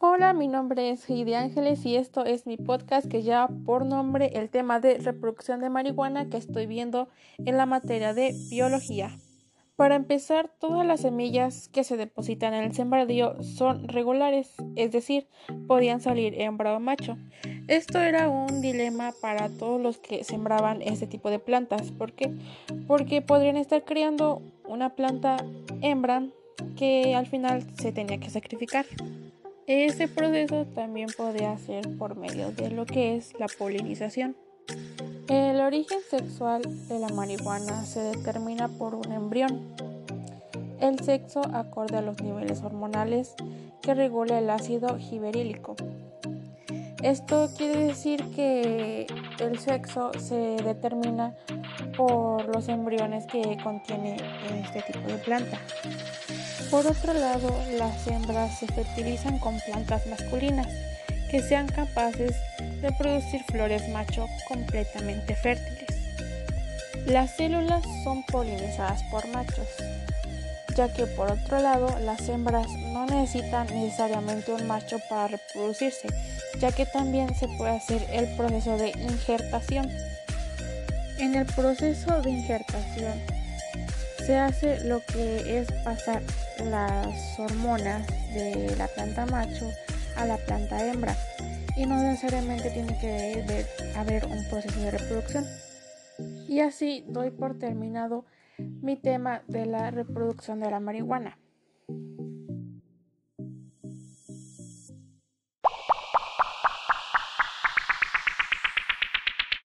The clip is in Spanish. Hola, mi nombre es Gide Ángeles y esto es mi podcast que lleva por nombre el tema de reproducción de marihuana que estoy viendo en la materia de biología. Para empezar, todas las semillas que se depositan en el sembradío son regulares, es decir, podían salir hembra o macho. Esto era un dilema para todos los que sembraban este tipo de plantas. ¿Por qué? Porque podrían estar criando una planta hembra que al final se tenía que sacrificar. Este proceso también podría ser por medio de lo que es la polinización. El origen sexual de la marihuana se determina por un embrión. El sexo acorde a los niveles hormonales que regula el ácido giberílico. Esto quiere decir que el sexo se determina por los embriones que contiene este tipo de planta. Por otro lado, las hembras se fertilizan con plantas masculinas que sean capaces de producir flores macho completamente fértiles. Las células son polinizadas por machos, ya que por otro lado, las hembras no necesitan necesariamente un macho para reproducirse, ya que también se puede hacer el proceso de injertación. En el proceso de injertación, se hace lo que es pasar las hormonas de la planta macho a la planta hembra y no necesariamente tiene que haber un proceso de reproducción. Y así doy por terminado mi tema de la reproducción de la marihuana.